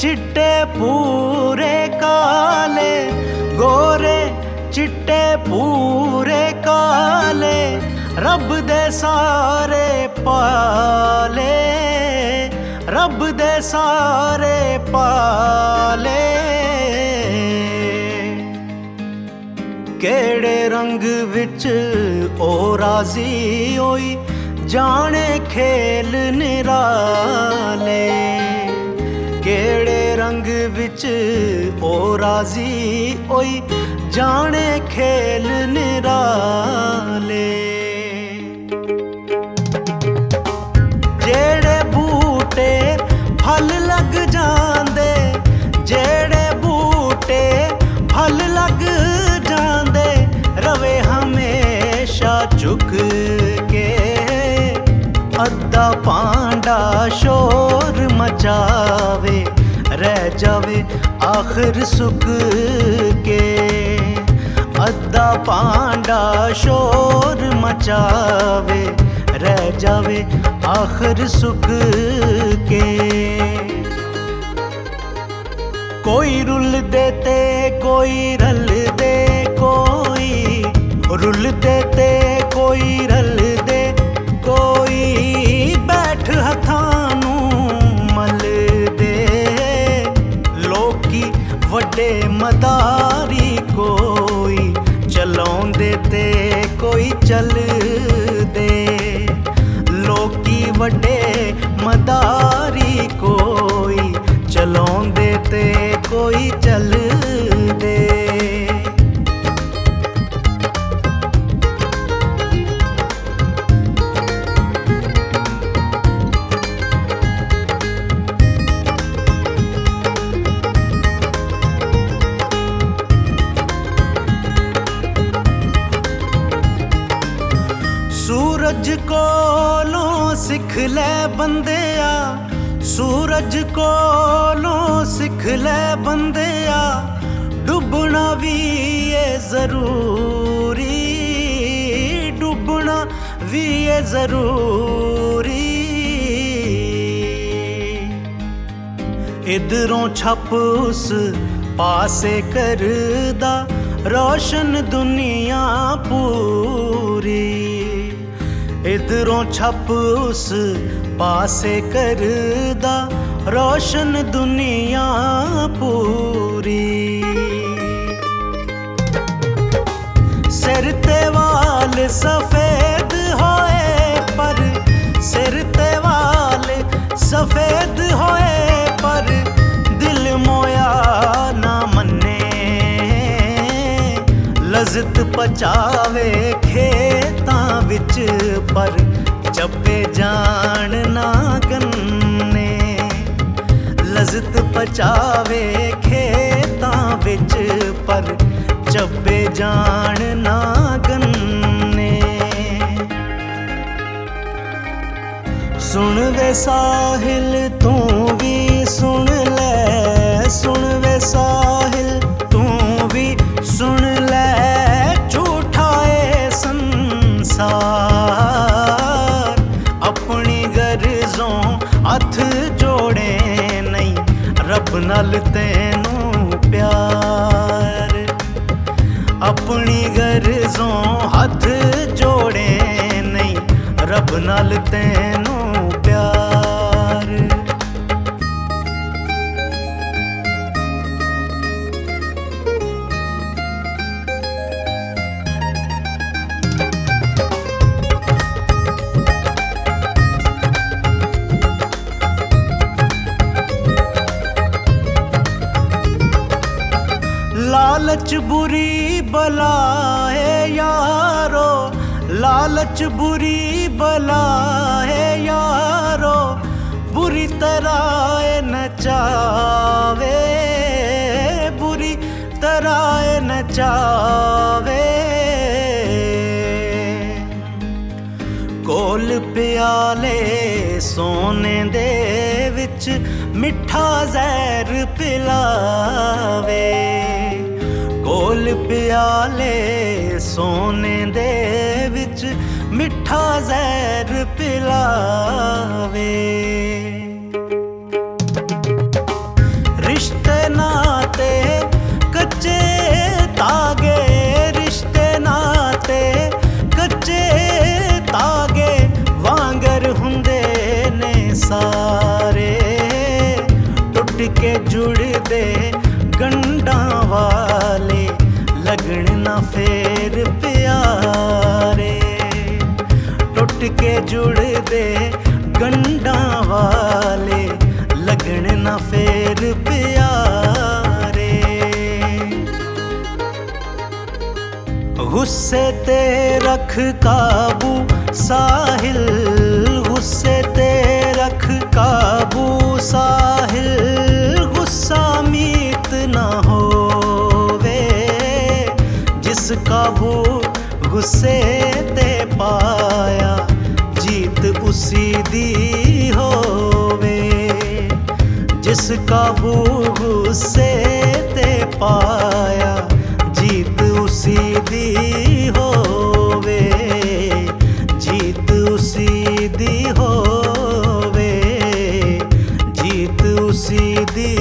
چٹے پورے کالے گورے چٹے پورے کالے رب دے سارے پالے رب دے سارے پالے کیڑے رنگ وچ او راضی ہوئی جانے کھیل نرالے کیڑے رنگ وچ او راضی ہوئی جانے کھیل نرالے جیڑے بوٹے پھل لگ جاندے جیڑے بوٹے پھل لگ جاندے روے ہمیشہ چک کے ادا پانڈا شور مچاوے رہ جاوے آخر سک کے ادا پانڈا شور مچاوے رہ جاوے آخر سک کے کوئی رل دیتے کوئی رل دے کوئی رل دیتے کوئی رل دے کوئی بیٹھ ہتھانوں مل دے لوگ کی وڈے مداری کوئی چلاؤں دیتے کوئی چل دے لوگ کی وڈے مداری کوئی چلاؤں دیتے کوئی چل دے سورج کولوں سکھ لے بندیا سورج کولوں سکھ لے بندیا ڈوبنا بھی یہ ضروری ڈوبنا بھی یہ ضروری ادھروں چھپ اس پاسے کردا روشن دنیا پوری ادھروں چھپ اس پاسے کردا روشن دنیا پوری سر تے وال سفید ہوئے پر سر تے وال سفید ہوئے پر دل مویا نہ منے لذت پچاوے کھیتاں وچ پر جبے جان نہ گنے لذت پچاوے کھیتاں وچ پر جبے جان نہ گنے سن وے ساحل تو بھی سن لے سن وے ساحل تو بھی سن لے جھوٹا اے سنسار اپنی غرضوں ہاتھ جوڑے نہیں رب نال تینوں پیار اپنی غرضوں ہاتھ جوڑے نہیں رب نال تینوں پیار لالچ بری بلا ہے یارو لالچ بری بلا ہے یارو بری طرح نچاوے بری طرح نچاوے کول پیالے سونے دے وچ مٹھا زہر پلاوے کول پیالے سونے دے وچ مٹھا زہر پلاوے ناتے کچے تاگے رشتے ناتے کچے تاگے وانگر ہوندے نے سارے ٹٹ کے جڑ دے گنڈا والے لگن نہ پھر پیارے ٹٹ کے جڑ دے گنڈا والے لگن نہ پھر پیارے غصے تے رکھ قابو ساحل غصے تے رکھ قابو ساحل غصہ میت نہ ہووے جس قابو غصے تے پایا جیت اسی دی ہووے جس قابو غصے تے پایا جیت اسی دی ہووے جیت اسی دی ہووے جیت اسی دی